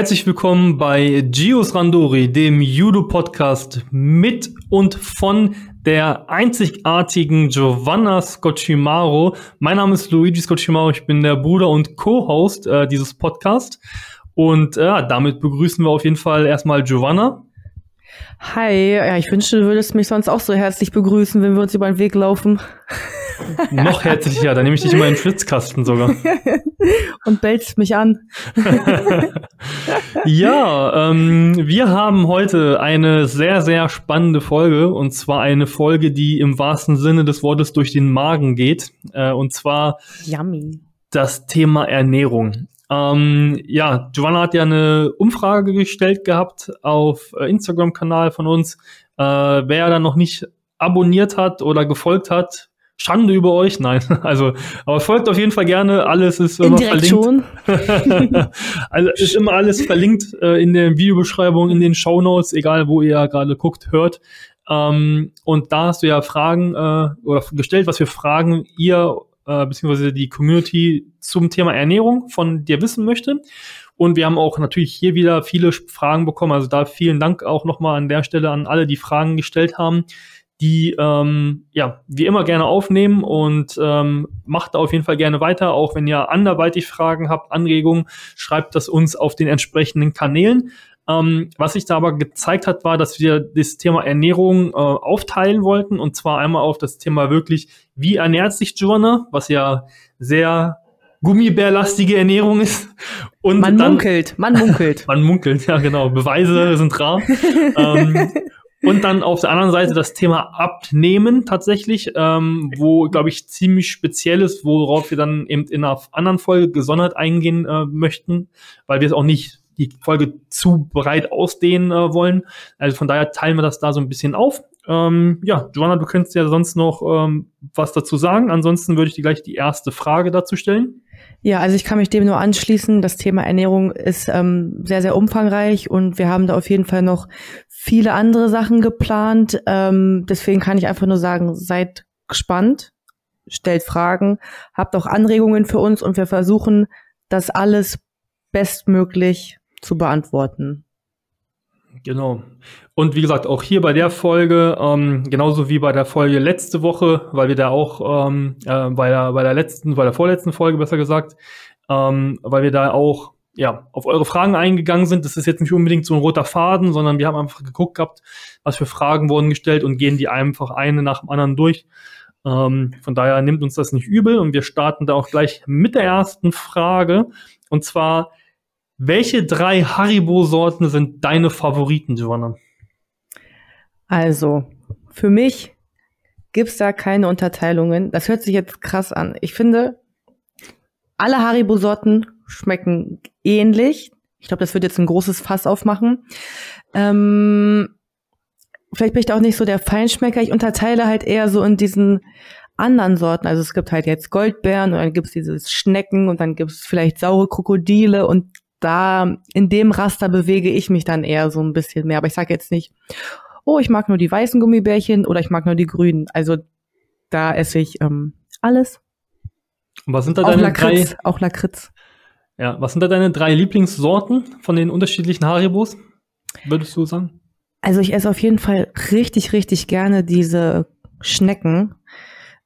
Herzlich willkommen bei Gios Randori, dem Judo-Podcast mit und von der einzigartigen Giovanna Scocchimaro. Mein Name ist Luigi Scocchimaro, ich bin der Bruder und Co-Host dieses Podcasts. Und damit begrüßen wir auf jeden Fall erstmal Giovanna. Hi, ja, ich wünschte, du würdest mich sonst auch so herzlich begrüßen, wenn wir uns über den Weg laufen. Noch herzlicher, dann nehme ich dich immer in den Schwitzkasten sogar. Und bellst mich an. Ja, wir haben heute eine sehr, sehr spannende Folge. Und zwar eine Folge, die im wahrsten Sinne des Wortes durch den Magen geht. Und zwar Yummy. Das Thema Ernährung. Ja, Giovanna hat ja eine Umfrage gestellt gehabt auf Instagram-Kanal von uns. Wer da noch nicht abonniert hat oder gefolgt hat, Schande über euch, nein. Also, aber folgt auf jeden Fall gerne. Alles ist immer verlinkt. Schon. Also ist immer alles verlinkt in der Videobeschreibung, in den Shownotes, egal wo ihr gerade guckt, hört. Und da hast du ja Fragen oder gestellt, was für Fragen ihr beziehungsweise die Community zum Thema Ernährung von dir wissen möchte. Und wir haben auch natürlich hier wieder viele Fragen bekommen. Also da vielen Dank auch nochmal an der Stelle an alle, die Fragen gestellt haben. Die wir immer gerne aufnehmen und macht da auf jeden Fall gerne weiter. Auch wenn ihr anderweitig Fragen habt, Anregungen, schreibt das uns auf den entsprechenden Kanälen. Was sich da aber gezeigt hat, war, dass wir das Thema Ernährung aufteilen wollten. Und zwar einmal auf das Thema wirklich, wie ernährt sich Giovanna, was ja sehr gummibärlastige Ernährung ist. Und man munkelt. Man munkelt, ja genau. Beweise sind rar. Und dann auf der anderen Seite das Thema Abnehmen tatsächlich, wo, glaube ich, ziemlich speziell ist, worauf wir dann eben in einer anderen Folge gesondert eingehen möchten, weil wir es auch nicht die Folge zu breit ausdehnen wollen. Also von daher teilen wir das da so ein bisschen auf. Giovanna, du könntest ja sonst noch was dazu sagen. Ansonsten würde ich dir gleich die erste Frage dazu stellen. Ja, also ich kann mich dem nur anschließen. Das Thema Ernährung ist sehr, sehr umfangreich und wir haben da auf jeden Fall noch viele andere Sachen geplant. Deswegen kann ich einfach nur sagen, seid gespannt, stellt Fragen, habt auch Anregungen für uns und wir versuchen, das alles bestmöglich zu beantworten. Genau. Und wie gesagt, auch hier bei der Folge, genauso wie bei der Folge letzte Woche, weil wir da auch bei der vorletzten Folge besser gesagt, weil wir da auch auf eure Fragen eingegangen sind. Das ist jetzt nicht unbedingt so ein roter Faden, sondern wir haben einfach geguckt gehabt, was für Fragen wurden gestellt und gehen die einfach eine nach dem anderen durch. Von daher nimmt uns das nicht übel und wir starten da auch gleich mit der ersten Frage. Und zwar: Welche 3 Haribo-Sorten sind deine Favoriten, Giovanna? Also, für mich gibt's da keine Unterteilungen. Das hört sich jetzt krass an. Ich finde, alle Haribo-Sorten schmecken ähnlich. Ich glaube, das wird jetzt ein großes Fass aufmachen. Vielleicht bin ich da auch nicht so der Feinschmecker. Ich unterteile halt eher so in diesen anderen Sorten. Also es gibt halt jetzt Goldbeeren und dann gibt's dieses Schnecken und dann gibt's vielleicht saure Krokodile und da, in dem Raster bewege ich mich dann eher so ein bisschen mehr. Aber ich sage jetzt nicht, oh, ich mag nur die weißen Gummibärchen oder ich mag nur die grünen. Also da esse ich alles. Und was sind da auch Lakritz. Ja, was sind da deine 3 Lieblingssorten von den unterschiedlichen Haribos, würdest du sagen? Also ich esse auf jeden Fall richtig, richtig gerne diese Schnecken.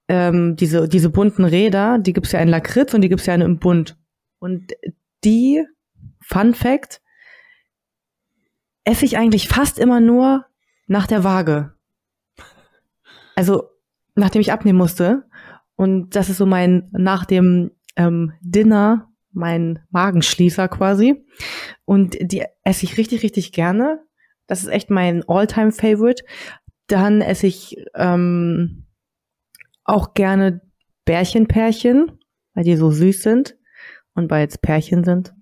Diese bunten Räder, die gibt's ja in Lakritz und die gibt's ja in Bunt. Und die, Fun Fact, esse ich eigentlich fast immer nur nach der Waage. Also, nachdem ich abnehmen musste. Und das ist so nach dem Dinner, mein Magenschließer quasi. Und die esse ich richtig, richtig gerne. Das ist echt mein All-Time-Favorite. Dann esse ich auch gerne Bärchenpärchen, weil die so süß sind und weil jetzt Pärchen sind.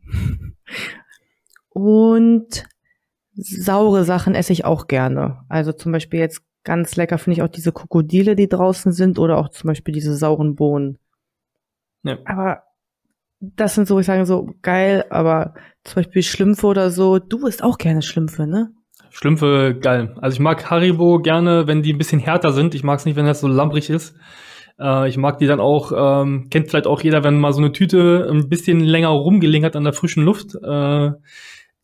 Und saure Sachen esse ich auch gerne. Also zum Beispiel jetzt ganz lecker finde ich auch diese Krokodile, die draußen sind, oder auch zum Beispiel diese sauren Bohnen. Ja. Aber das sind so, ich sage so, geil, aber zum Beispiel Schlümpfe oder so. Du isst auch gerne Schlümpfe, ne? Schlümpfe, geil. Also ich mag Haribo gerne, wenn die ein bisschen härter sind. Ich mag es nicht, wenn das so lamprig ist. Ich mag die dann auch, kennt vielleicht auch jeder, wenn mal so eine Tüte ein bisschen länger rumgelegen hat an der frischen Luft.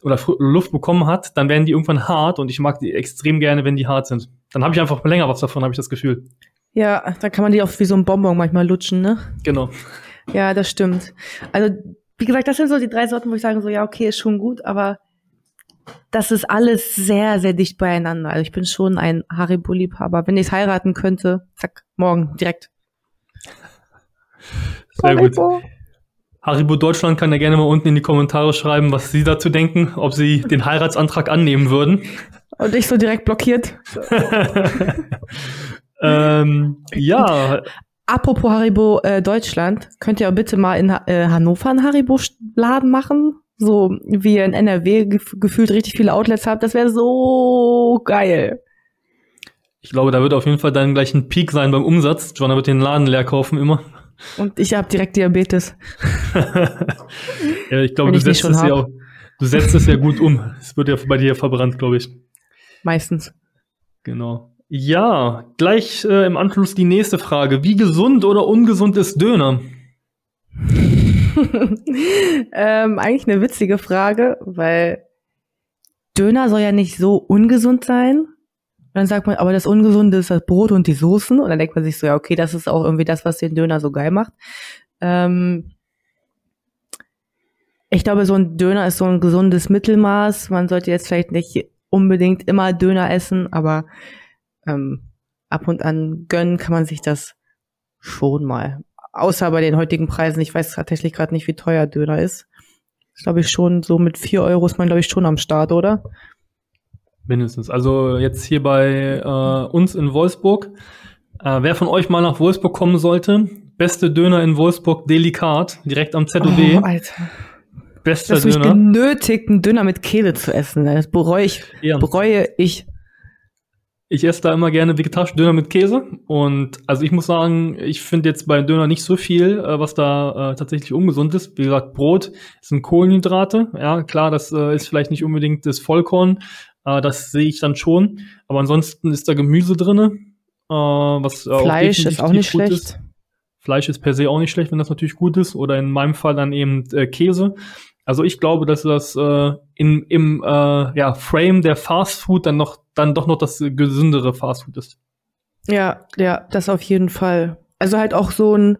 oder Luft bekommen hat, dann werden die irgendwann hart und ich mag die extrem gerne, wenn die hart sind. Dann habe ich einfach länger was davon, habe ich das Gefühl. Ja, da kann man die auch wie so ein Bonbon manchmal lutschen, ne? Genau. Ja, das stimmt. Also, wie gesagt, das sind so die drei Sorten, wo ich sage so, ja, okay, ist schon gut, aber das ist alles sehr, sehr dicht beieinander. Also ich bin schon ein Haribo-Liebhaber. Wenn ich es heiraten könnte, zack, morgen, direkt. Sehr Haribo. Gut. Haribo Deutschland kann ja gerne mal unten in die Kommentare schreiben, was Sie dazu denken, ob Sie den Heiratsantrag annehmen würden. Und ich so direkt blockiert. Ja. Apropos Haribo Deutschland, könnt ihr bitte mal in Hannover einen Haribo-Laden machen? So wie ihr in NRW gefühlt richtig viele Outlets habt. Das wäre so geil. Ich glaube, da wird auf jeden Fall dann gleich ein Peak sein beim Umsatz. Giovanna wird den Laden leer kaufen immer. Und ich habe direkt Diabetes. Ja, ich glaube, du setzt es ja gut um. Es wird ja bei dir verbrannt, glaube ich. Meistens. Genau. Ja, gleich im Anschluss die nächste Frage. Wie gesund oder ungesund ist Döner? Eigentlich eine witzige Frage, weil Döner soll ja nicht so ungesund sein. Und dann sagt man, aber das Ungesunde ist das Brot und die Soßen. Und dann denkt man sich so, ja, okay, das ist auch irgendwie das, was den Döner so geil macht. Ich glaube, so ein Döner ist so ein gesundes Mittelmaß. Man sollte jetzt vielleicht nicht unbedingt immer Döner essen, aber ab und an gönnen kann man sich das schon mal. Außer bei den heutigen Preisen. Ich weiß tatsächlich gerade nicht, wie teuer Döner ist. Ich glaube, ich schon so mit 4 € ist man, glaube ich, schon am Start, oder? Mindestens. Also jetzt hier bei uns in Wolfsburg. Wer von euch mal nach Wolfsburg kommen sollte, beste Döner in Wolfsburg, Delikat, direkt am ZOB. Oh, Alter. Bester Döner. Du bist genötigt, einen Döner mit Kehle zu essen. Das bereue ich. Ich esse da immer gerne vegetarischen Döner mit Käse und also ich muss sagen, ich finde jetzt bei Döner nicht so viel, was da tatsächlich ungesund ist. Wie gesagt, Brot sind Kohlenhydrate, ja klar, das ist vielleicht nicht unbedingt das Vollkorn, das sehe ich dann schon, aber ansonsten ist da Gemüse drinne, was Fleisch ist auch nicht schlecht. Ist. Fleisch ist per se auch nicht schlecht, wenn das natürlich gut ist oder in meinem Fall dann eben Käse. Also ich glaube, dass das im Frame der Fastfood dann doch noch das gesündere Fastfood ist. Ja, das auf jeden Fall. Also halt auch so ein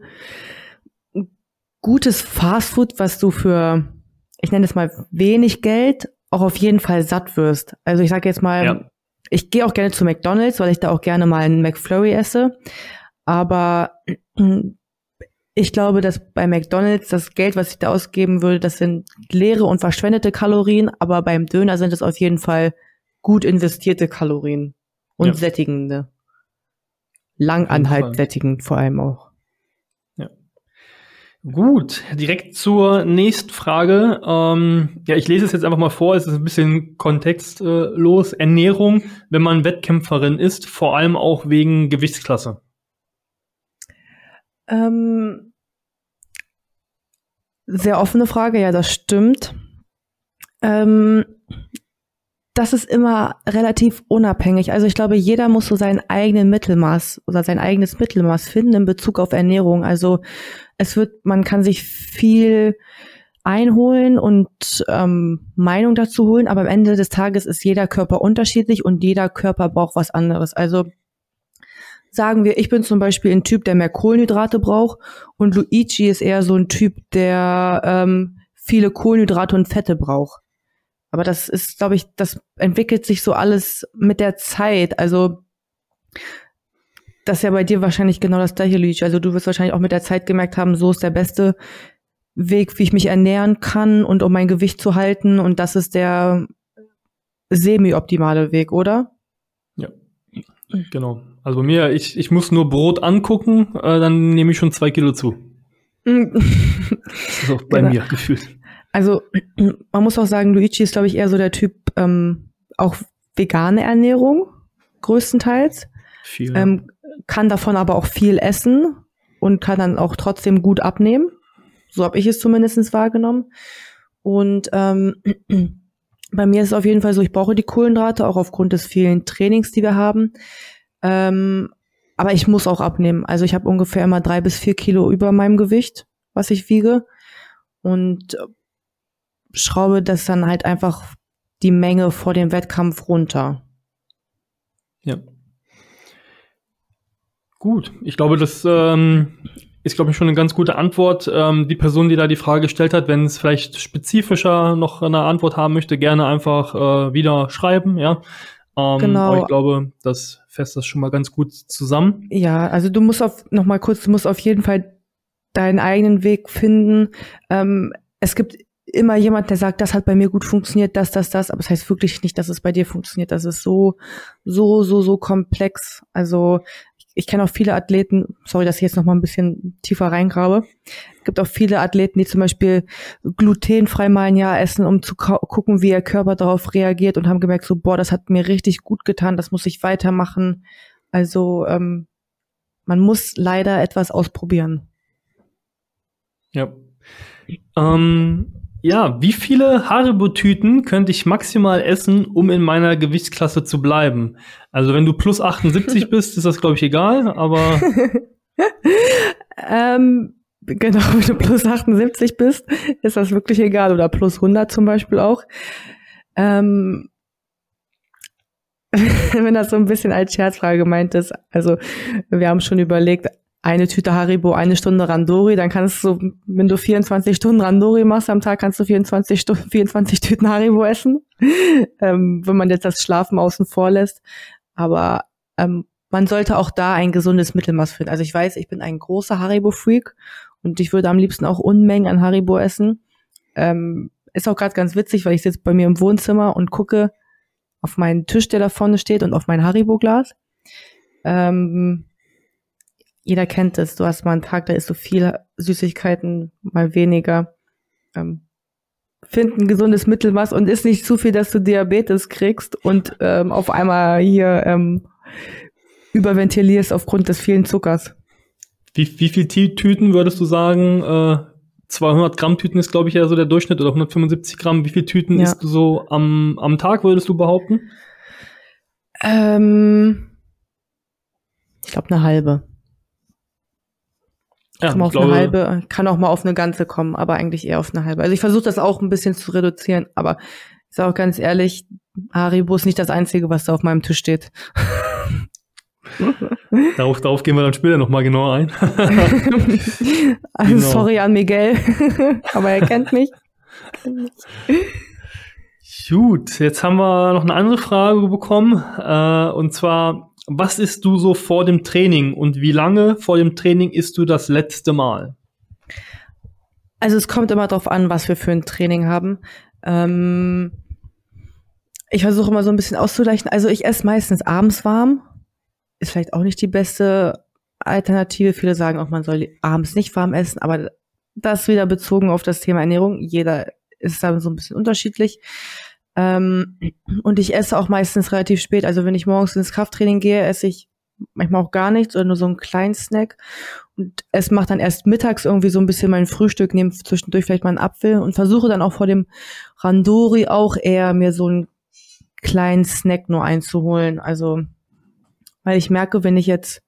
gutes Fastfood, was du für, ich nenne es mal, wenig Geld auch auf jeden Fall satt wirst. Also ich sage jetzt mal, Ich gehe auch gerne zu McDonald's, weil ich da auch gerne mal einen McFlurry esse. Aber ich glaube, dass bei McDonald's das Geld, was ich da ausgeben würde, das sind leere und verschwendete Kalorien, aber beim Döner sind es auf jeden Fall gut investierte Kalorien und sättigende. Langanhaltend sättigend vor allem auch. Ja. Gut, direkt zur nächsten Frage. Ich lese es jetzt einfach mal vor, es ist ein bisschen kontextlos. Ernährung, wenn man Wettkämpferin ist, vor allem auch wegen Gewichtsklasse. Sehr offene Frage, ja, das stimmt. Das ist immer relativ unabhängig. Also ich glaube, jeder muss so sein eigenes Mittelmaß finden in Bezug auf Ernährung. Also man kann sich viel einholen und Meinung dazu holen, aber am Ende des Tages ist jeder Körper unterschiedlich und jeder Körper braucht was anderes. Also sagen wir, ich bin zum Beispiel ein Typ, der mehr Kohlenhydrate braucht und Luigi ist eher so ein Typ, der viele Kohlenhydrate und Fette braucht. Aber das ist, glaube ich, das entwickelt sich so alles mit der Zeit. Also das ist ja bei dir wahrscheinlich genau das gleiche, Luigi. Also du wirst wahrscheinlich auch mit der Zeit gemerkt haben, so ist der beste Weg, wie ich mich ernähren kann und um mein Gewicht zu halten. Und das ist der semi-optimale Weg, oder? Ja, genau. Also bei mir, ich muss nur Brot angucken, dann nehme ich schon 2 Kilo zu. Das ist auch bei mir gefühlt. Also man muss auch sagen, Luigi ist, glaube ich, eher so der Typ, auch vegane Ernährung, größtenteils. Viel. Kann davon aber auch viel essen und kann dann auch trotzdem gut abnehmen. So habe ich es zumindest wahrgenommen. Und bei mir ist es auf jeden Fall so, ich brauche die Kohlenhydrate, auch aufgrund des vielen Trainings, die wir haben. Aber ich muss auch abnehmen. Also ich habe ungefähr immer 3 bis 4 Kilo über meinem Gewicht, was ich wiege. Und schraube das dann halt einfach die Menge vor dem Wettkampf runter. Ja. Gut, ich glaube, das ist, glaube ich, schon eine ganz gute Antwort. Die Person, die da die Frage gestellt hat, wenn es vielleicht spezifischer noch eine Antwort haben möchte, gerne einfach wieder schreiben, ja. Genau. Aber ich glaube, das fasst das schon mal ganz gut zusammen. Ja, also du musst auf jeden Fall deinen eigenen Weg finden. Es gibt immer jemand, der sagt, das hat bei mir gut funktioniert, das, aber es heißt wirklich nicht, dass es bei dir funktioniert. Das ist so komplex. Also ich kenne auch viele Athleten, sorry, dass ich jetzt noch mal ein bisschen tiefer reingrabe. Es gibt auch viele Athleten, die zum Beispiel glutenfrei mal ein Jahr essen, um zu gucken, wie ihr Körper darauf reagiert, und haben gemerkt, so, boah, das hat mir richtig gut getan, das muss ich weitermachen. Also man muss leider etwas ausprobieren. Ja. Ja, wie viele Haribo-Tüten könnte ich maximal essen, um in meiner Gewichtsklasse zu bleiben? Also wenn du plus 78 bist, ist das, glaube ich, egal, aber... genau, wenn du plus 78 bist, ist das wirklich egal, oder plus 100 zum Beispiel auch. Wenn das so ein bisschen als Scherzfrage gemeint ist, also wir haben schon überlegt, eine Tüte Haribo, eine Stunde Randori, dann kannst du, wenn du 24 Stunden Randori machst am Tag, kannst du 24 Tüten Haribo essen, wenn man jetzt das Schlafen außen vor lässt. Aber man sollte auch da ein gesundes Mittelmaß finden. Also ich weiß, ich bin ein großer Haribo-Freak und ich würde am liebsten auch Unmengen an Haribo essen. Ist auch gerade ganz witzig, weil ich sitze bei mir im Wohnzimmer und gucke auf meinen Tisch, der da vorne steht, und auf mein Haribo-Glas. Jeder kennt es, du hast mal einen Tag, da isst du viel Süßigkeiten, mal weniger. Find ein gesundes Mittelmaß und isst nicht zu viel, dass du Diabetes kriegst und auf einmal hier überventilierst aufgrund des vielen Zuckers. Wie viel Tüten würdest du sagen? 200 Gramm Tüten ist, glaube ich, eher so der Durchschnitt, oder 175 Gramm. Wie viel Tüten isst du so am Tag, würdest du behaupten? Ich glaube, eine halbe. Ja, ich glaube, eine halbe, kann auch mal auf eine ganze kommen, aber eigentlich eher auf eine halbe. Also ich versuche das auch ein bisschen zu reduzieren, aber ich sage auch ganz ehrlich, Haribo ist nicht das Einzige, was da auf meinem Tisch steht. Darauf gehen wir dann später nochmal genauer ein. Also genau. Sorry an Miguel, aber er kennt mich. Gut, jetzt haben wir noch eine andere Frage bekommen, und zwar... Was isst du so vor dem Training und wie lange vor dem Training isst du das letzte Mal? Also es kommt immer drauf an, was wir für ein Training haben. Ich versuche immer so ein bisschen auszugleichen. Also ich esse meistens abends warm. Ist vielleicht auch nicht die beste Alternative. Viele sagen auch, man soll abends nicht warm essen. Aber das wieder bezogen auf das Thema Ernährung. Jeder ist da so ein bisschen unterschiedlich. Und ich esse auch meistens relativ spät. Also wenn ich morgens ins Krafttraining gehe, esse ich manchmal auch gar nichts oder nur so einen kleinen Snack. Und es macht dann erst mittags irgendwie so ein bisschen mein Frühstück, nehme zwischendurch vielleicht mal einen Apfel und versuche dann auch vor dem Randori auch eher mir so einen kleinen Snack nur einzuholen. Also, weil ich merke, wenn ich jetzt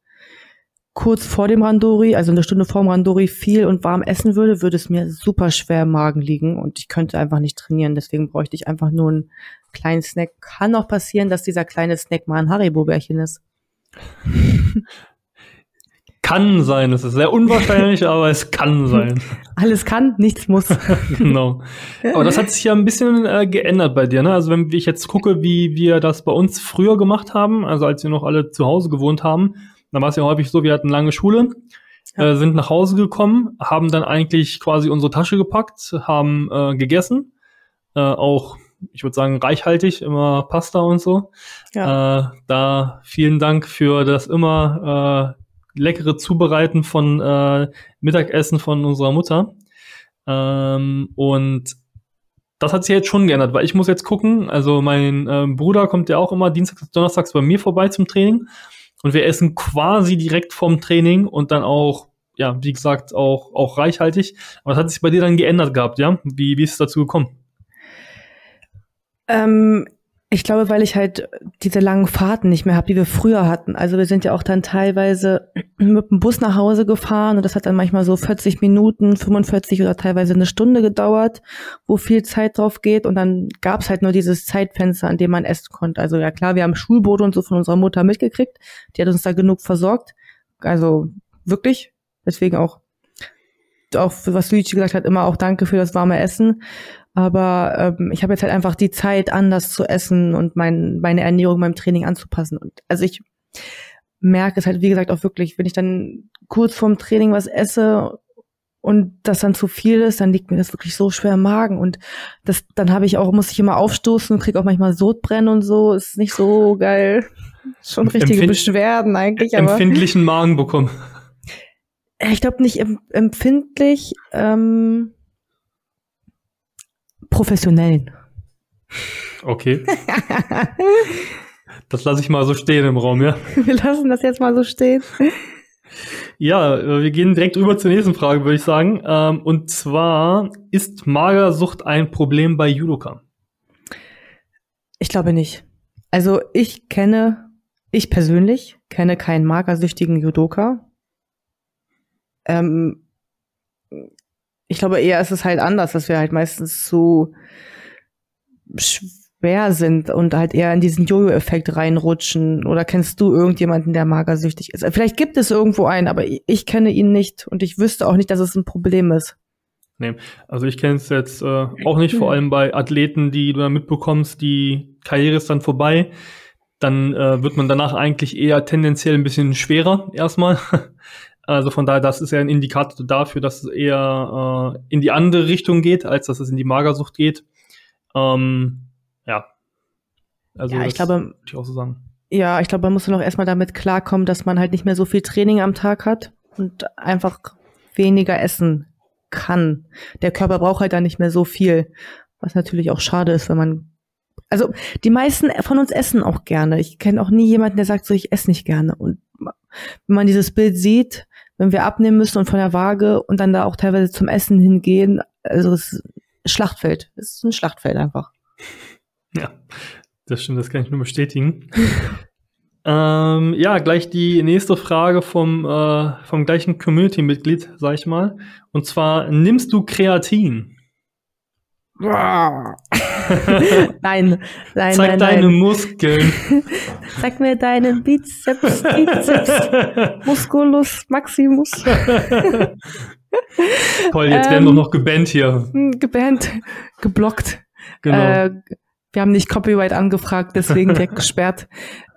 kurz vor dem Randori, also eine Stunde vor dem Randori, viel und warm essen würde, würde es mir super schwer im Magen liegen und ich könnte einfach nicht trainieren. Deswegen bräuchte ich einfach nur einen kleinen Snack. Kann auch passieren, dass dieser kleine Snack mal ein Haribo-Bärchen ist. Kann sein. Es ist sehr unwahrscheinlich, aber es kann sein. Alles kann, nichts muss. Genau. Aber das hat sich ja ein bisschen geändert bei dir, ne? Also wenn ich jetzt gucke, wie wir das bei uns früher gemacht haben, also als wir noch alle zu Hause gewohnt haben, dann war es ja häufig so, wir hatten lange Schule, sind nach Hause gekommen, haben dann eigentlich quasi unsere Tasche gepackt, haben gegessen, auch, ich würde sagen, reichhaltig, immer Pasta und so. Ja. Da vielen Dank für das immer leckere Zubereiten von Mittagessen von unserer Mutter. Und das hat sich jetzt schon geändert, weil ich muss jetzt gucken, also mein Bruder kommt ja auch immer dienstags, donnerstags bei mir vorbei zum Training. Und wir essen quasi direkt vorm Training und dann auch, ja, wie gesagt, auch reichhaltig. Aber was hat sich bei dir dann geändert gehabt, ja? Wie ist es dazu gekommen? Ich glaube, weil ich halt diese langen Fahrten nicht mehr habe, die wir früher hatten. Also wir sind ja auch dann teilweise mit dem Bus nach Hause gefahren und das hat dann manchmal so 40 Minuten, 45 oder teilweise eine Stunde gedauert, wo viel Zeit drauf geht und dann gab's halt nur dieses Zeitfenster, an dem man essen konnte. Also ja klar, wir haben Schulbrot und so von unserer Mutter mitgekriegt, die hat uns da genug versorgt, also wirklich, deswegen auch was Luigi gesagt hat, immer auch danke für das warme Essen, aber ich habe jetzt halt einfach die Zeit, anders zu essen und meine Ernährung meinem Training anzupassen. Und also ich merke es halt, wie gesagt, auch wirklich, wenn ich dann kurz vorm Training was esse und das dann zu viel ist, dann liegt mir das wirklich so schwer im Magen und das, dann muss ich immer aufstoßen und kriege auch manchmal Sodbrennen und so, ist nicht so geil. Schon richtige Beschwerden eigentlich. Aber empfindlichen Magen bekommen. Ich glaube nicht empfindlich, professionellen. Okay. Das lasse ich mal so stehen im Raum, ja. Wir lassen das jetzt mal so stehen. Ja, wir gehen direkt rüber zur nächsten Frage, würde ich sagen. Und zwar, ist Magersucht ein Problem bei Judoka? Ich glaube nicht. Also ich persönlich kenne keinen magersüchtigen Judoka. Ich glaube eher ist es halt anders, dass wir halt meistens so schwer sind und halt eher in diesen Jojo-Effekt reinrutschen. Oder kennst du irgendjemanden, der magersüchtig ist? Vielleicht gibt es irgendwo einen, aber ich kenne ihn nicht und ich wüsste auch nicht, dass es ein Problem ist. Nee, also ich kenne es jetzt auch nicht, vor allem bei Athleten, die du dann mitbekommst, die Karriere ist dann vorbei, dann wird man danach eigentlich eher tendenziell ein bisschen schwerer erstmal. Also von daher, das ist ja ein Indikator dafür, dass es eher in die andere Richtung geht, als dass es in die Magersucht geht. Ja. Also ja, würde ich auch so sagen. Ja, ich glaube, man muss ja noch erstmal damit klarkommen, dass man halt nicht mehr so viel Training am Tag hat und einfach weniger essen kann. Der Körper braucht halt dann nicht mehr so viel, was natürlich auch schade ist, wenn man... Also die meisten von uns essen auch gerne. Ich kenne auch nie jemanden, der sagt so, ich esse nicht gerne. Und wenn man dieses Bild sieht... wenn wir abnehmen müssen und von der Waage und dann da auch teilweise zum Essen hingehen, also es ist ein Schlachtfeld. Es ist ein Schlachtfeld einfach. Ja, das stimmt, das kann ich nur bestätigen. Ja, gleich die nächste Frage vom gleichen Community-Mitglied, sag ich mal. Und zwar, nimmst du Kreatin? Nein. Zeig deine Muskeln. Zeig mir deinen Bizeps, Trizeps, Musculus, Maximus. Toll, jetzt werden wir noch gebannt hier. Gebannt, geblockt. Genau. Wir haben nicht Copyright angefragt, deswegen direkt gesperrt.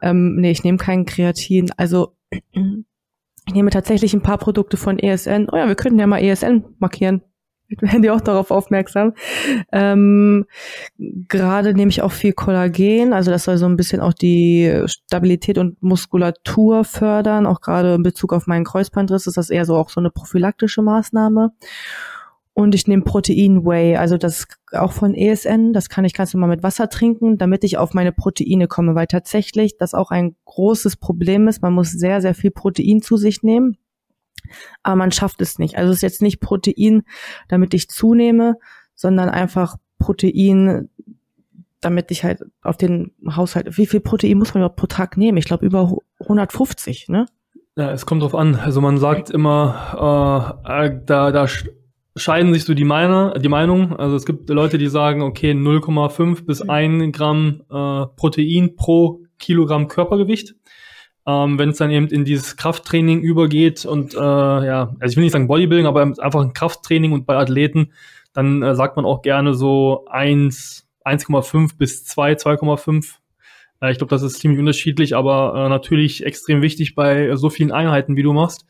Nee, ich nehme keinen Kreatin. Also ich nehme tatsächlich ein paar Produkte von ESN. Oh ja, wir könnten ja mal ESN markieren. Werden die auch darauf aufmerksam. Gerade nehme ich auch viel Kollagen, also das soll so ein bisschen auch die Stabilität und Muskulatur fördern, auch gerade in Bezug auf meinen Kreuzbandriss ist das eher so auch so eine prophylaktische Maßnahme. Und ich nehme Protein-Whey, also das auch von ESN, das kann ich ganz normal mit Wasser trinken, damit ich auf meine Proteine komme, weil tatsächlich das auch ein großes Problem ist, man muss sehr, sehr viel Protein zu sich nehmen. Aber man schafft es nicht. Also es ist jetzt nicht Protein, damit ich zunehme, sondern einfach Protein, damit ich halt auf den Haushalt... Wie viel Protein muss man überhaupt pro Tag nehmen? Ich glaube über 150, ne? Ja, es kommt drauf an. Also man sagt immer, da scheiden sich so die Meinungen. Also es gibt Leute, die sagen, okay, 0,5 bis 1 Gramm Protein pro Kilogramm Körpergewicht. Wenn es dann eben in dieses Krafttraining übergeht und ja, also ich will nicht sagen Bodybuilding, aber einfach ein Krafttraining und bei Athleten, dann sagt man auch gerne so 1,5 bis 2,5. Ich glaube, das ist ziemlich unterschiedlich, aber natürlich extrem wichtig bei so vielen Einheiten, wie du machst.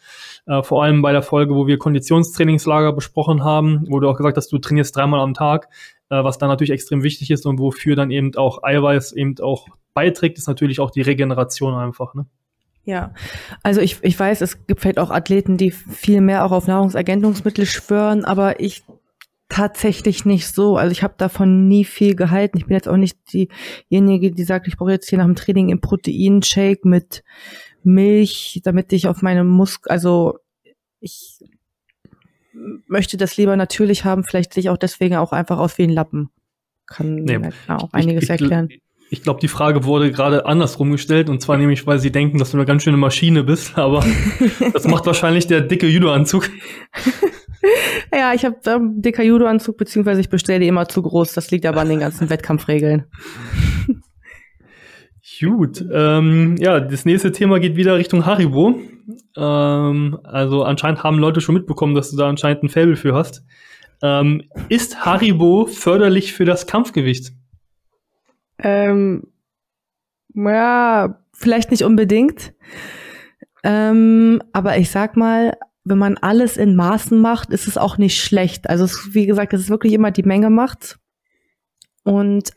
Vor allem bei der Folge, wo wir Konditionstrainingslager besprochen haben, wo du auch gesagt hast, du trainierst 3-mal am Tag, was dann natürlich extrem wichtig ist und wofür dann eben auch Eiweiß eben auch beiträgt, ist natürlich auch die Regeneration einfach, ne? Ja, also ich weiß, es gibt vielleicht auch Athleten, die viel mehr auch auf Nahrungsergänzungsmittel schwören, aber ich tatsächlich nicht so. Also ich habe davon nie viel gehalten. Ich bin jetzt auch nicht diejenige, die sagt, ich brauche jetzt hier nach dem Training einen Proteinshake mit Milch, damit ich auf meine also ich möchte das lieber natürlich haben. Vielleicht sehe ich auch deswegen auch einfach aus wie ein Lappen. Kann mir auch einiges erklären. Ich glaube, die Frage wurde gerade andersrum gestellt, und zwar nämlich, weil sie denken, dass du eine ganz schöne Maschine bist, aber das macht wahrscheinlich der dicke Judo-Anzug. Ja, ich habe dicker Judo-Anzug, beziehungsweise ich bestelle die immer zu groß. Das liegt aber an den ganzen Wettkampfregeln. Gut, ja, das nächste Thema geht wieder Richtung Haribo. Also anscheinend haben Leute schon mitbekommen, dass du da anscheinend ein Faible für hast. Ist Haribo förderlich für das Kampfgewicht? Ja, vielleicht nicht unbedingt. Aber ich sag mal, wenn man alles in Maßen macht, ist es auch nicht schlecht. Also es, wie gesagt, es ist wirklich immer die Menge macht. Und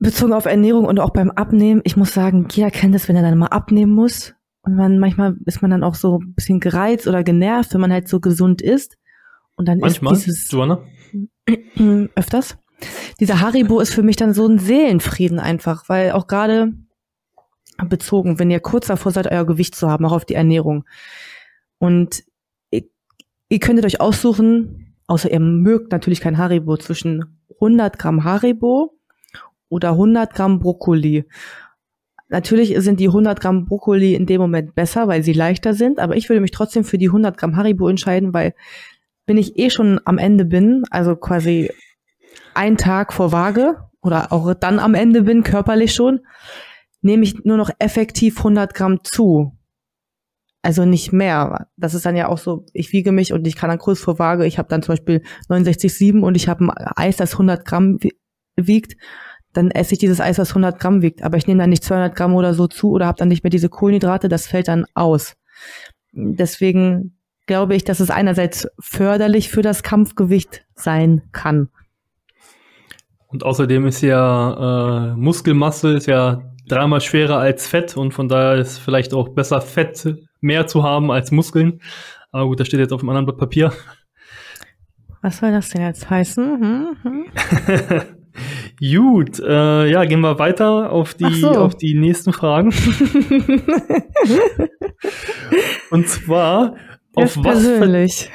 bezogen auf Ernährung und auch beim Abnehmen, ich muss sagen, jeder kennt das, wenn er dann mal abnehmen muss. Und man manchmal ist man dann auch so ein bisschen gereizt oder genervt, wenn man halt so gesund isst. Und dann manchmal, ist dieses Giovanna? Öfters. Dieser Haribo ist für mich dann so ein Seelenfrieden einfach, weil auch gerade bezogen, wenn ihr kurz davor seid, euer Gewicht zu haben, auch auf die Ernährung. Und ihr könntet euch aussuchen, außer ihr mögt natürlich kein Haribo, zwischen 100 Gramm Haribo oder 100 Gramm Brokkoli. Natürlich sind die 100 Gramm Brokkoli in dem Moment besser, weil sie leichter sind, aber ich würde mich trotzdem für die 100 Gramm Haribo entscheiden, weil wenn ich eh schon am Ende bin, also quasi einen Tag vor Waage oder auch dann am Ende bin, körperlich schon, nehme ich nur noch effektiv 100 Gramm zu. Also nicht mehr. Das ist dann ja auch so, ich wiege mich und ich kann dann kurz vor Waage, ich habe dann zum Beispiel 69,7 und ich habe ein Eis, das 100 Gramm wiegt, dann esse ich dieses Eis, das 100 Gramm wiegt. Aber ich nehme dann nicht 200 Gramm oder so zu oder habe dann nicht mehr diese Kohlenhydrate, das fällt dann aus. Deswegen glaube ich, dass es einerseits förderlich für das Kampfgewicht sein kann. Und außerdem ist ja Muskelmasse ist ja dreimal schwerer als Fett und von daher ist vielleicht auch besser, Fett mehr zu haben als Muskeln. Aber gut, das steht jetzt auf einem anderen Blatt Papier. Was soll das denn jetzt heißen? Gut, ja, gehen wir weiter auf die nächsten Fragen. Und zwar auf jetzt was persönlich.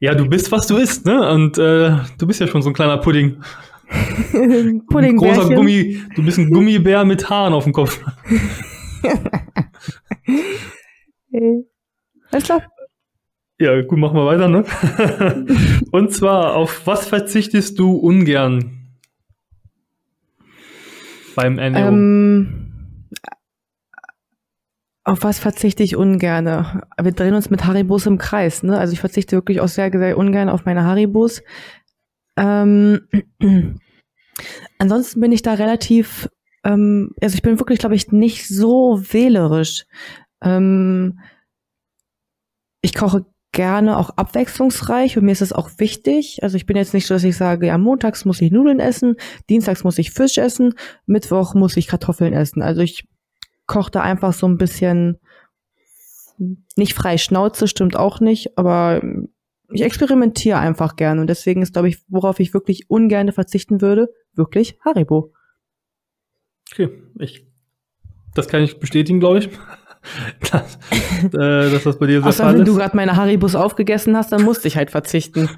Ja, du bist, was du isst, ne? Und du bist ja schon so ein kleiner Pudding. Puddingbärchen. Großer Gummi. Du bist ein Gummibär mit Haaren auf dem Kopf. Alles klar. Ja, gut, machen wir weiter, ne? Und zwar, auf was verzichtest du ungern beim Ernährung? Auf was verzichte ich ungern? Wir drehen uns mit Haribos im Kreis, ne? Also ich verzichte wirklich auch sehr, sehr ungern auf meine Haribos. Ansonsten bin ich da relativ, also ich bin wirklich, glaube ich, nicht so wählerisch. Ich koche gerne auch abwechslungsreich und mir ist das auch wichtig. Also ich bin jetzt nicht so, dass ich sage, ja, montags muss ich Nudeln essen, dienstags muss ich Fisch essen, Mittwoch muss ich Kartoffeln essen. Also ich koche da einfach so ein bisschen, nicht frei Schnauze, stimmt auch nicht, aber ich experimentiere einfach gerne und deswegen ist, glaube ich, worauf ich wirklich ungern verzichten würde, wirklich Haribo. Okay, das kann ich bestätigen, glaube ich, dass das bei dir so ist. Außer wenn du gerade meine Haribos aufgegessen hast, dann musste ich halt verzichten.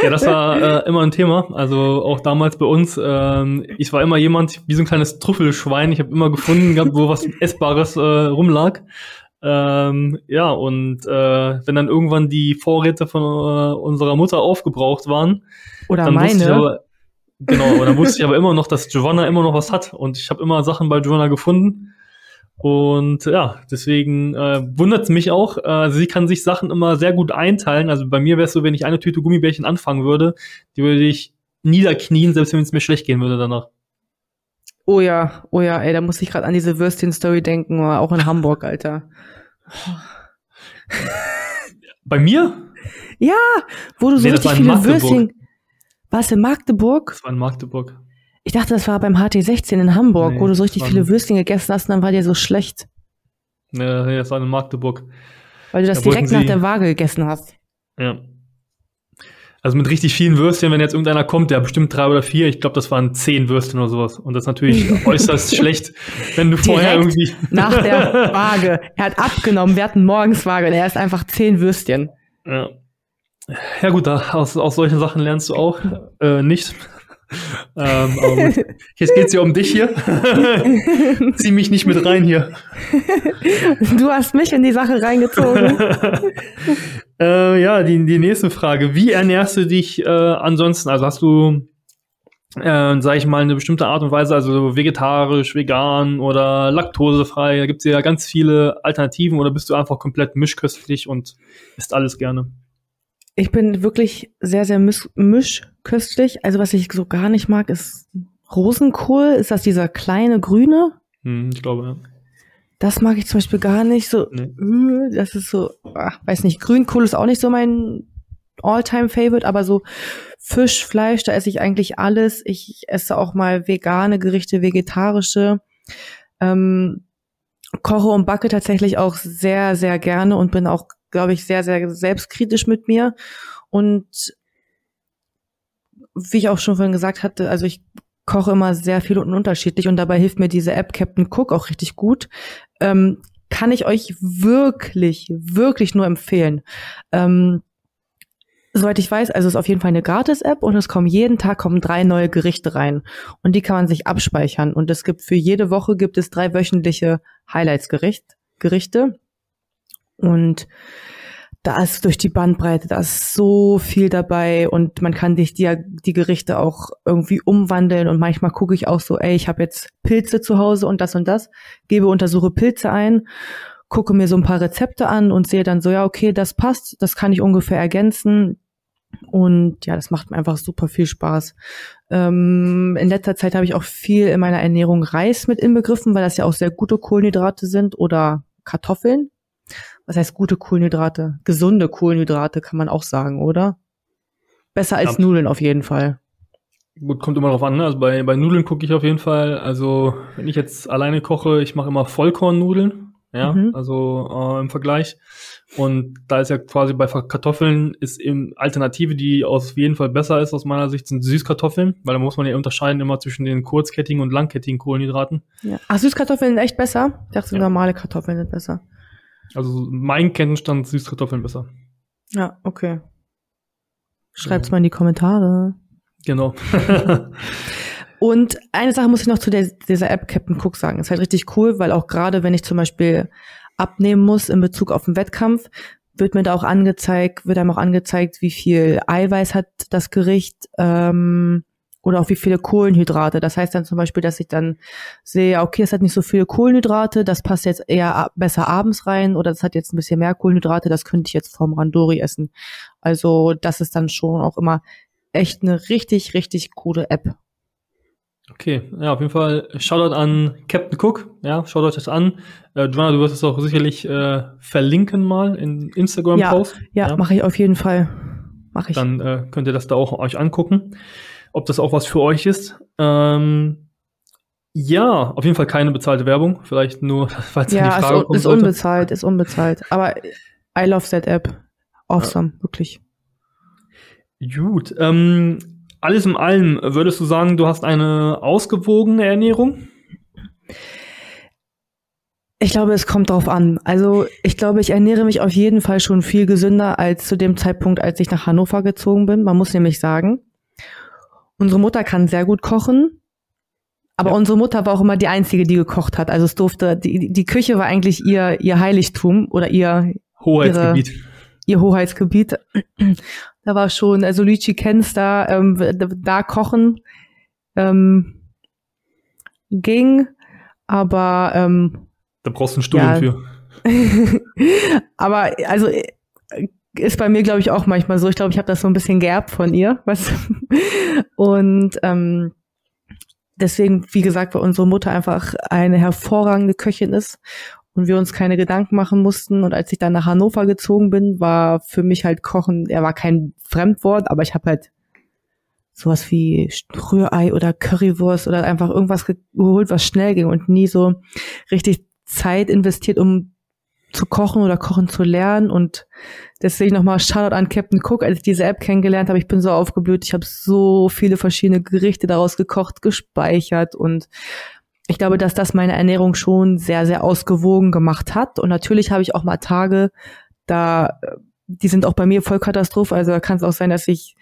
Ja, das war immer ein Thema, also auch damals bei uns, ich war immer jemand, wie so ein kleines Trüffelschwein, ich habe immer gefunden, wo was Essbares rumlag, ja, und wenn dann irgendwann die Vorräte von unserer Mutter aufgebraucht waren, oder dann meine. Dann wusste ich aber immer noch, dass Giovanna immer noch was hat und ich habe immer Sachen bei Giovanna gefunden. Und ja, deswegen wundert es mich auch, sie kann sich Sachen immer sehr gut einteilen, also bei mir wäre es so, wenn ich eine Tüte Gummibärchen anfangen würde, die würde ich niederknien, selbst wenn es mir schlecht gehen würde danach. Oh ja, ey, da muss ich gerade an diese Würstchen-Story denken, auch in Hamburg, Alter. Bei mir? Ja, wo du so richtig viele Würstchen... War es in Magdeburg? Das war in Magdeburg. Ich dachte, das war beim HT16 in Hamburg, wo du so richtig viele Würstchen gegessen hast und dann war dir so schlecht. Nee, das war in Magdeburg. Weil du das direkt nach der Waage gegessen hast. Ja. Also mit richtig vielen Würstchen, wenn jetzt irgendeiner kommt, der bestimmt 3 oder 4, ich glaube, das waren 10 Würstchen oder sowas. Und das ist natürlich äußerst schlecht, wenn du direkt vorher irgendwie... nach der Waage. Er hat abgenommen, wir hatten morgens Waage und er ist einfach 10 Würstchen. Ja. Ja gut, aus solchen Sachen lernst du auch nicht. Aber gut. Jetzt geht's ja um dich hier. Zieh mich nicht mit rein hier. Du hast mich in die Sache reingezogen. Ja, die nächste Frage. Wie ernährst du dich ansonsten? Also hast du, sag ich mal, eine bestimmte Art und Weise, also vegetarisch, vegan oder laktosefrei? Da gibt's ja ganz viele Alternativen, oder bist du einfach komplett mischköstlich und isst alles gerne? Ich bin wirklich sehr, sehr mischköstlich. Also was ich so gar nicht mag, ist Rosenkohl. Ist das dieser kleine grüne? Ich glaube, ja. Das mag ich zum Beispiel gar nicht. So, nee. Das ist so, weiß nicht, Grünkohl ist auch nicht so mein All-Time-Favorite, aber so Fisch, Fleisch, da esse ich eigentlich alles. Ich esse auch mal vegane Gerichte, vegetarische. Koche und backe tatsächlich auch sehr, sehr gerne und bin auch, glaube ich, sehr, sehr selbstkritisch mit mir. Und wie ich auch schon vorhin gesagt hatte, also ich koche immer sehr viel und unterschiedlich, und dabei hilft mir diese App Captain Cook auch richtig gut. Kann ich euch wirklich, wirklich nur empfehlen. Soweit ich weiß, also es ist auf jeden Fall eine Gratis-App, und es kommen jeden Tag 3 neue Gerichte rein, und die kann man sich abspeichern, und es gibt für jede Woche 3 wöchentliche Highlights-Gerichte. Und da ist durch die Bandbreite, da ist so viel dabei, und man kann sich die Gerichte auch irgendwie umwandeln, und manchmal gucke ich auch so, ich habe jetzt Pilze zu Hause und das, untersuche Pilze ein, gucke mir so ein paar Rezepte an und sehe dann so, ja okay, das passt, das kann ich ungefähr ergänzen, und ja, das macht mir einfach super viel Spaß. In letzter Zeit habe ich auch viel in meiner Ernährung Reis mit inbegriffen, weil das ja auch sehr gute Kohlenhydrate sind, oder Kartoffeln. Was heißt gute Kohlenhydrate? Gesunde Kohlenhydrate kann man auch sagen, oder? Besser als Nudeln auf jeden Fall. Gut, kommt immer drauf an, ne? Also bei Nudeln gucke ich auf jeden Fall. Also wenn ich jetzt alleine koche, ich mache immer Vollkornnudeln, ja, also im Vergleich. Und da ist ja quasi bei Kartoffeln ist eben Alternative, die auf jeden Fall besser ist aus meiner Sicht, sind Süßkartoffeln, weil da muss man ja unterscheiden immer zwischen den kurzkettigen und langkettigen Kohlenhydraten. Ja. Ach, Süßkartoffeln sind echt besser? Ich dachte, normale Kartoffeln sind besser. Also mein Kenntnisstand, Süßkartoffeln besser. Ja, okay. Schreibt's mal in die Kommentare. Genau. Und eine Sache muss ich noch zu dieser App Captain Cook sagen. Ist halt richtig cool, weil auch gerade, wenn ich zum Beispiel abnehmen muss in Bezug auf den Wettkampf, wird einem auch angezeigt, wie viel Eiweiß hat das Gericht, oder auch wie viele Kohlenhydrate. Das heißt dann zum Beispiel, dass ich dann sehe, okay, es hat nicht so viele Kohlenhydrate, das passt jetzt eher besser abends rein, oder das hat jetzt ein bisschen mehr Kohlenhydrate, das könnte ich jetzt vom Randori essen. Also das ist dann schon auch immer echt eine richtig, richtig coole App. Okay, ja, auf jeden Fall Shoutout an Captain Cook, ja, schaut euch das an. Joanna, du wirst es auch sicherlich verlinken mal in Instagram-Post. Ja, mache ich auf jeden Fall. Dann könnt ihr das da auch euch angucken, ob das auch was für euch ist. Ja, auf jeden Fall keine bezahlte Werbung. Vielleicht nur, falls ja, die Frage kommt. Ja, ist unbezahlt. Aber I love that App. Awesome, wirklich. Gut. Alles in allem, würdest du sagen, du hast eine ausgewogene Ernährung? Ich glaube, es kommt drauf an. Also ich glaube, ich ernähre mich auf jeden Fall schon viel gesünder als zu dem Zeitpunkt, als ich nach Hannover gezogen bin. Man muss nämlich sagen, unsere Mutter kann sehr gut kochen, aber unsere Mutter war auch immer die Einzige, die gekocht hat. Also es durfte, die Küche war eigentlich ihr Heiligtum oder ihr Hoheitsgebiet. Ihr Hoheitsgebiet. Da war schon, also Luigi kennt's da kochen ging, aber da brauchst du einen Sturm für. Aber also ist bei mir, glaube ich, auch manchmal so. Ich glaube, ich habe das so ein bisschen geerbt von ihr. Und deswegen, wie gesagt, weil unsere Mutter einfach eine hervorragende Köchin ist und wir uns keine Gedanken machen mussten. Und als ich dann nach Hannover gezogen bin, war für mich halt Kochen, war kein Fremdwort, aber ich habe halt sowas wie Rührei oder Currywurst oder einfach irgendwas geholt, was schnell ging, und nie so richtig Zeit investiert, um zu kochen oder kochen zu lernen. Und deswegen nochmal Shoutout an Captain Cook. Als ich diese App kennengelernt habe, ich bin so aufgeblüht. Ich habe so viele verschiedene Gerichte daraus gekocht, gespeichert, und ich glaube, dass das meine Ernährung schon sehr, sehr ausgewogen gemacht hat. Und natürlich habe ich auch mal Tage, da die sind auch bei mir voll Katastrophe. Also da kann es auch sein, dass ich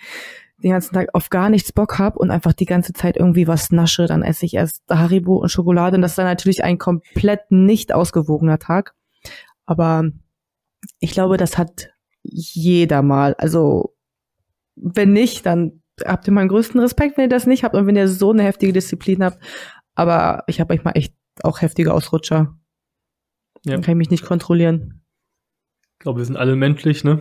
den ganzen Tag auf gar nichts Bock habe und einfach die ganze Zeit irgendwie was nasche. Dann esse ich erst Haribo und Schokolade und das ist dann natürlich ein komplett nicht ausgewogener Tag. Aber ich glaube, das hat jeder mal. Also wenn nicht, dann habt ihr meinen größten Respekt, wenn ihr das nicht habt und wenn ihr so eine heftige Disziplin habt. Aber ich habe manchmal echt auch heftige Ausrutscher. Ja. Dann kann ich mich nicht kontrollieren. Ich glaube, wir sind alle menschlich, ne?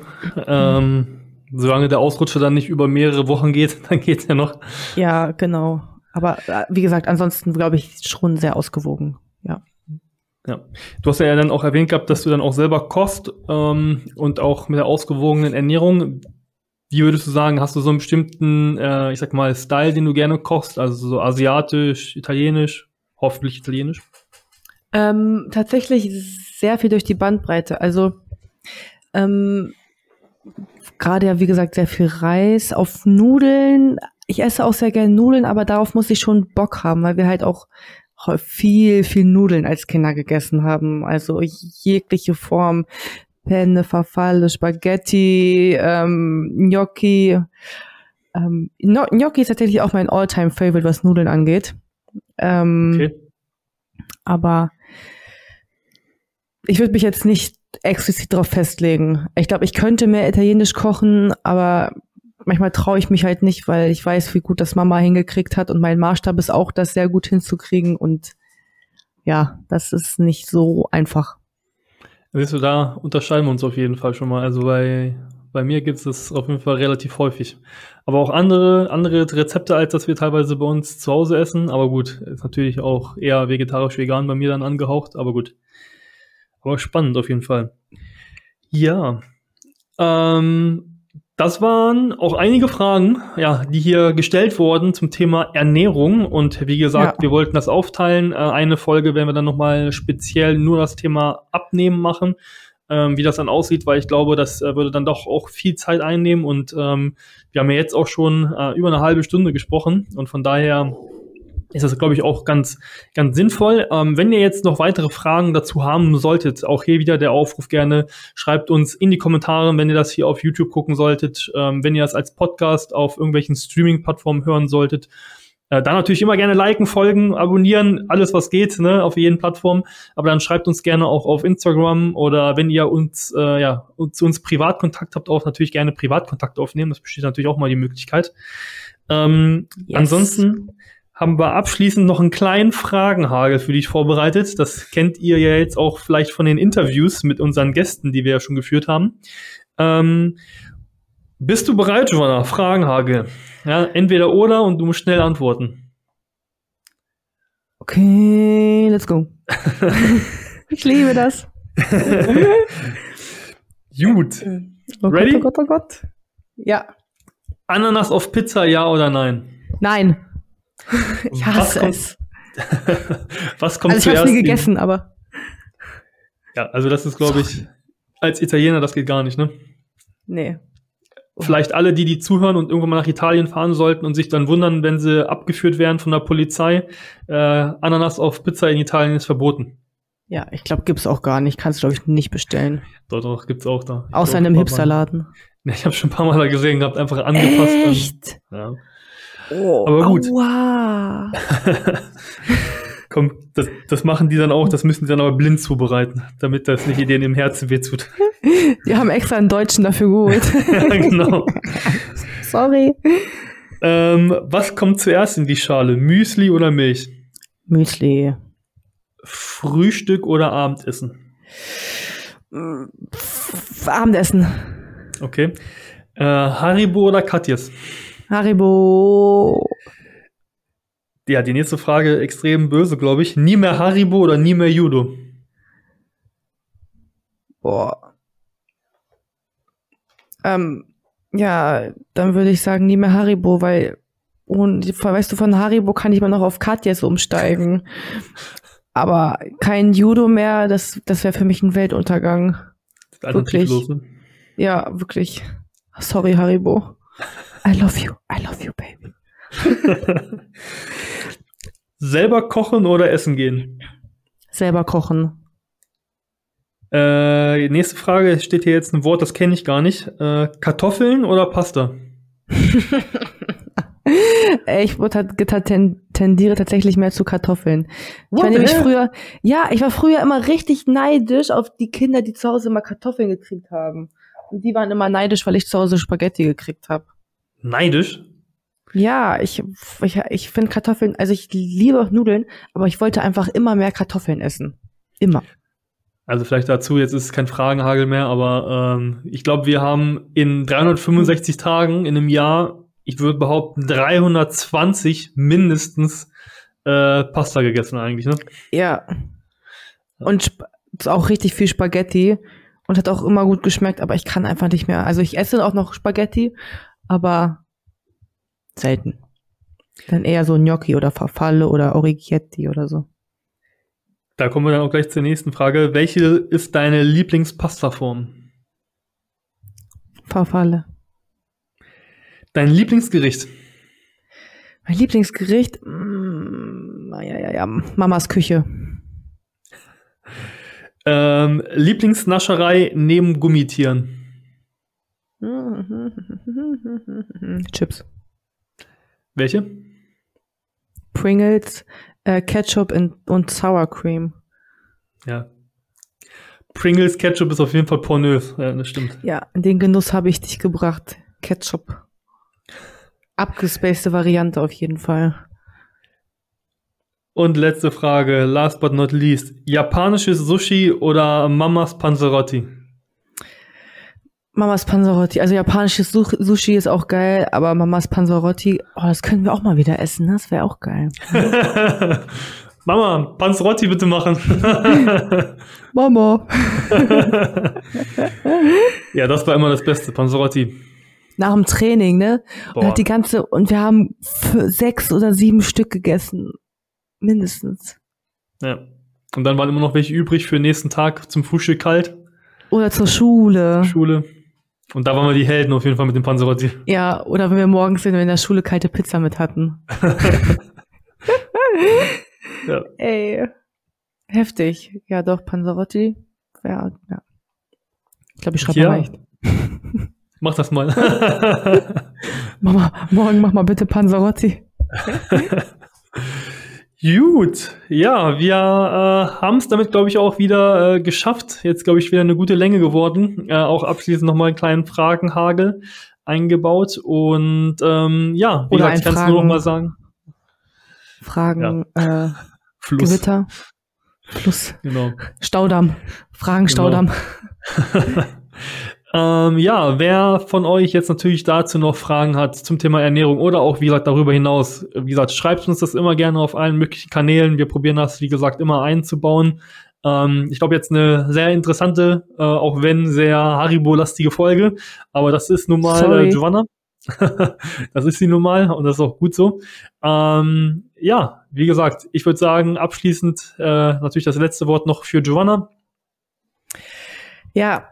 Solange der Ausrutscher dann nicht über mehrere Wochen geht, dann geht's ja noch. Ja, genau. Aber wie gesagt, ansonsten glaube ich schon sehr ausgewogen, ja. Ja. Du hast ja dann auch erwähnt gehabt, dass du dann auch selber kochst und auch mit der ausgewogenen Ernährung. Wie würdest du sagen, hast du so einen bestimmten, ich sag mal, Style, den du gerne kochst? Also so asiatisch, italienisch, hoffentlich italienisch? Tatsächlich sehr viel durch die Bandbreite. Also gerade ja, wie gesagt, sehr viel Reis auf Nudeln. Ich esse auch sehr gerne Nudeln, aber darauf muss ich schon Bock haben, weil wir halt auch viel, viel Nudeln als Kinder gegessen haben. Also jegliche Form, Penne, Farfalle, Spaghetti, Gnocchi. Gnocchi ist tatsächlich auch mein All-Time-Favorite, was Nudeln angeht. Okay. Aber ich würde mich jetzt nicht explizit darauf festlegen. Ich glaube, ich könnte mehr italienisch kochen, aber manchmal traue ich mich halt nicht, weil ich weiß, wie gut das Mama hingekriegt hat und mein Maßstab ist auch, das sehr gut hinzukriegen und ja, das ist nicht so einfach. Siehst du, da unterscheiden wir uns auf jeden Fall schon mal. Also bei mir gibt es das auf jeden Fall relativ häufig. Aber auch andere Rezepte, als dass wir teilweise bei uns zu Hause essen. Aber gut, ist natürlich auch eher vegetarisch-vegan bei mir dann angehaucht. Aber gut. Aber spannend auf jeden Fall. Ja. Das waren auch einige Fragen, ja, die hier gestellt wurden zum Thema Ernährung. Und wie gesagt, ja, wir wollten das aufteilen. Eine Folge werden wir dann nochmal speziell nur das Thema Abnehmen machen, wie das dann aussieht, weil ich glaube, das würde dann doch auch viel Zeit einnehmen. Und wir haben ja jetzt auch schon über eine halbe Stunde gesprochen. Und von daher ist das, glaube ich, auch ganz, ganz sinnvoll. Wenn ihr jetzt noch weitere Fragen dazu haben solltet, auch hier wieder der Aufruf gerne, schreibt uns in die Kommentare, wenn ihr das hier auf YouTube gucken solltet, wenn ihr das als Podcast auf irgendwelchen Streaming-Plattformen hören solltet. Dann natürlich immer gerne liken, folgen, abonnieren, alles was geht, ne, auf jeden Plattform. Aber dann schreibt uns gerne auch auf Instagram oder wenn ihr uns, zu uns Privatkontakt habt, auch natürlich gerne Privatkontakt aufnehmen. Das besteht natürlich auch mal die Möglichkeit. Yes. Ansonsten haben wir abschließend noch einen kleinen Fragenhagel für dich vorbereitet. Das kennt ihr ja jetzt auch vielleicht von den Interviews mit unseren Gästen, die wir ja schon geführt haben. Bist du bereit, Giovanna? Fragenhagel. Ja, entweder oder und du musst schnell antworten. Okay, let's go. Ich liebe das. Gut. Oh ready? Gott, oh Gott, oh Gott. Ja. Ananas auf Pizza, ja oder nein? Nein. Ich hasse es. Was kommt zuerst? Also ich habe es nie gegessen, aber... Ja, also das ist, glaube ich, als Italiener, das geht gar nicht, ne? Nee. Vielleicht alle, die zuhören und irgendwann mal nach Italien fahren sollten und sich dann wundern, wenn sie abgeführt werden von der Polizei. Ananas auf Pizza in Italien ist verboten. Ja, ich glaube, gibt's auch gar nicht. Kannst du, glaube ich, nicht bestellen. Doch, gibt's auch da. Außer in einem Hipsterladen. Ja, ich habe schon ein paar Mal da gesehen, gehabt, einfach angepasst. Echt? Und, ja. Oh, aber gut. Aua. Komm, das machen die dann auch, das müssen die dann aber blind zubereiten, damit das nicht denen im Herzen wehtut. Die haben extra einen Deutschen dafür geholt. Ja, genau. Sorry. Was kommt zuerst in die Schale? Müsli oder Milch? Müsli. Frühstück oder Abendessen? Abendessen. Okay. Haribo oder Katjes? Haribo. Ja, die nächste Frage, extrem böse, glaube ich. Nie mehr Haribo oder nie mehr Judo? Boah. Ja, dann würde ich sagen, nie mehr Haribo, weil, weißt du, von Haribo kann ich mal noch auf Katjes umsteigen. Aber kein Judo mehr, das wäre für mich ein Weltuntergang. Wirklich. Los, ne? Ja, wirklich. Sorry, Haribo. I love you, baby. Selber kochen oder essen gehen? Selber kochen. Nächste Frage, steht hier jetzt ein Wort, das kenne ich gar nicht. Kartoffeln oder Pasta? Ich tendiere tatsächlich mehr zu Kartoffeln. Ich war nämlich früher, ich war früher immer richtig neidisch auf die Kinder, die zu Hause immer Kartoffeln gekriegt haben. Und die waren immer neidisch, weil ich zu Hause Spaghetti gekriegt habe. Neidisch? Ja, ich finde Kartoffeln, also ich liebe auch Nudeln, aber ich wollte einfach immer mehr Kartoffeln essen. Immer. Also vielleicht dazu, jetzt ist es kein Fragenhagel mehr, aber ich glaube, wir haben in 365 Tagen in einem Jahr, ich würde behaupten, 320 mindestens Pasta gegessen eigentlich, ne? Ja. Und auch richtig viel Spaghetti und hat auch immer gut geschmeckt, aber ich kann einfach nicht mehr. Also ich esse auch noch Spaghetti, aber selten. Dann eher so Gnocchi oder Farfalle oder Origietti oder so. Da kommen wir dann auch gleich zur nächsten Frage. Welche ist deine Lieblingspastaform? Farfalle. Dein Lieblingsgericht? Mein Lieblingsgericht? Mamas Küche. Lieblingsnascherei neben Gummitieren? Chips. Welche? Pringles, Ketchup und Sour Cream. Ja. Pringles, Ketchup ist auf jeden Fall pornös. Ja, das stimmt. Ja, in den Genuss habe ich dich gebracht. Ketchup. Abgespacete Variante auf jeden Fall. Und letzte Frage, last but not least. Japanisches Sushi oder Mamas Panzerotti? Mamas Panzerotti, also japanisches Sushi ist auch geil, aber Mamas Panzerotti, oh, das könnten wir auch mal wieder essen, das wäre auch geil. Mama, Panzerotti bitte machen. Mama. Ja, das war immer das Beste, Panzerotti. Nach dem Training, ne? Boah. Und hat die ganze, und wir haben 6 oder 7 Stück gegessen. Mindestens. Ja. Und dann waren immer noch welche übrig für den nächsten Tag zum Frühstück kalt. Oder zur Schule. Und da waren wir die Helden auf jeden Fall mit dem Panzerotti. Ja, oder wenn wir morgens sind, wenn wir in der Schule kalte Pizza mit hatten. Ja. Ey, heftig. Ja, doch, Panzerotti. Ja, ja. Ich glaube, ich schreibe mal echt. Mach das mal. Mama, morgen mach mal bitte Panzerotti. Gut, ja, wir haben es damit, glaube ich, auch wieder geschafft. Jetzt, glaube ich, wieder eine gute Länge geworden. Auch abschließend nochmal einen kleinen Fragenhagel eingebaut. Und ja, wie gesagt, ich kann es nur nochmal sagen. Fragen, ja. Fluss. Gewitter, Fluss, genau. Staudamm, Fragen, genau. Staudamm. Ja, wer von euch jetzt natürlich dazu noch Fragen hat zum Thema Ernährung oder auch, wie gesagt, darüber hinaus, wie gesagt, schreibt uns das immer gerne auf allen möglichen Kanälen. Wir probieren das, wie gesagt, immer einzubauen. Ich glaube, jetzt eine sehr interessante, auch wenn sehr Haribo-lastige Folge, aber das ist nun mal Giovanna. Das ist sie nun mal und das ist auch gut so. Ja, wie gesagt, ich würde sagen, abschließend natürlich das letzte Wort noch für Giovanna. Ja,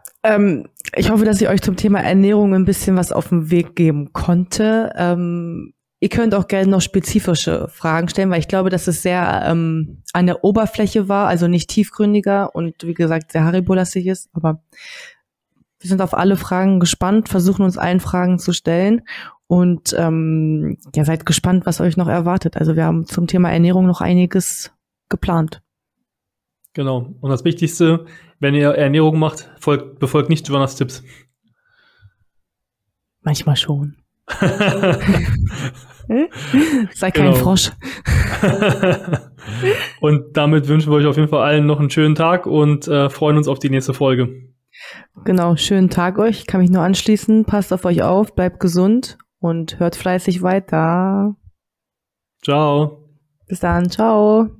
ich hoffe, dass ich euch zum Thema Ernährung ein bisschen was auf den Weg geben konnte. Ihr könnt auch gerne noch spezifische Fragen stellen, weil ich glaube, dass es sehr an der Oberfläche war, also nicht tiefgründiger und wie gesagt sehr Haribo-lastig ist. Aber wir sind auf alle Fragen gespannt, versuchen uns allen Fragen zu stellen und ja, seid gespannt, was euch noch erwartet. Also wir haben zum Thema Ernährung noch einiges geplant. Genau. Und das Wichtigste, wenn ihr Ernährung macht, befolgt nicht Giovannas Tipps. Manchmal schon. Sei kein Frosch. Und damit wünschen wir euch auf jeden Fall allen noch einen schönen Tag und freuen uns auf die nächste Folge. Genau, schönen Tag euch. Ich kann mich nur anschließen. Passt auf euch auf, bleibt gesund und hört fleißig weiter. Ciao. Bis dann, ciao.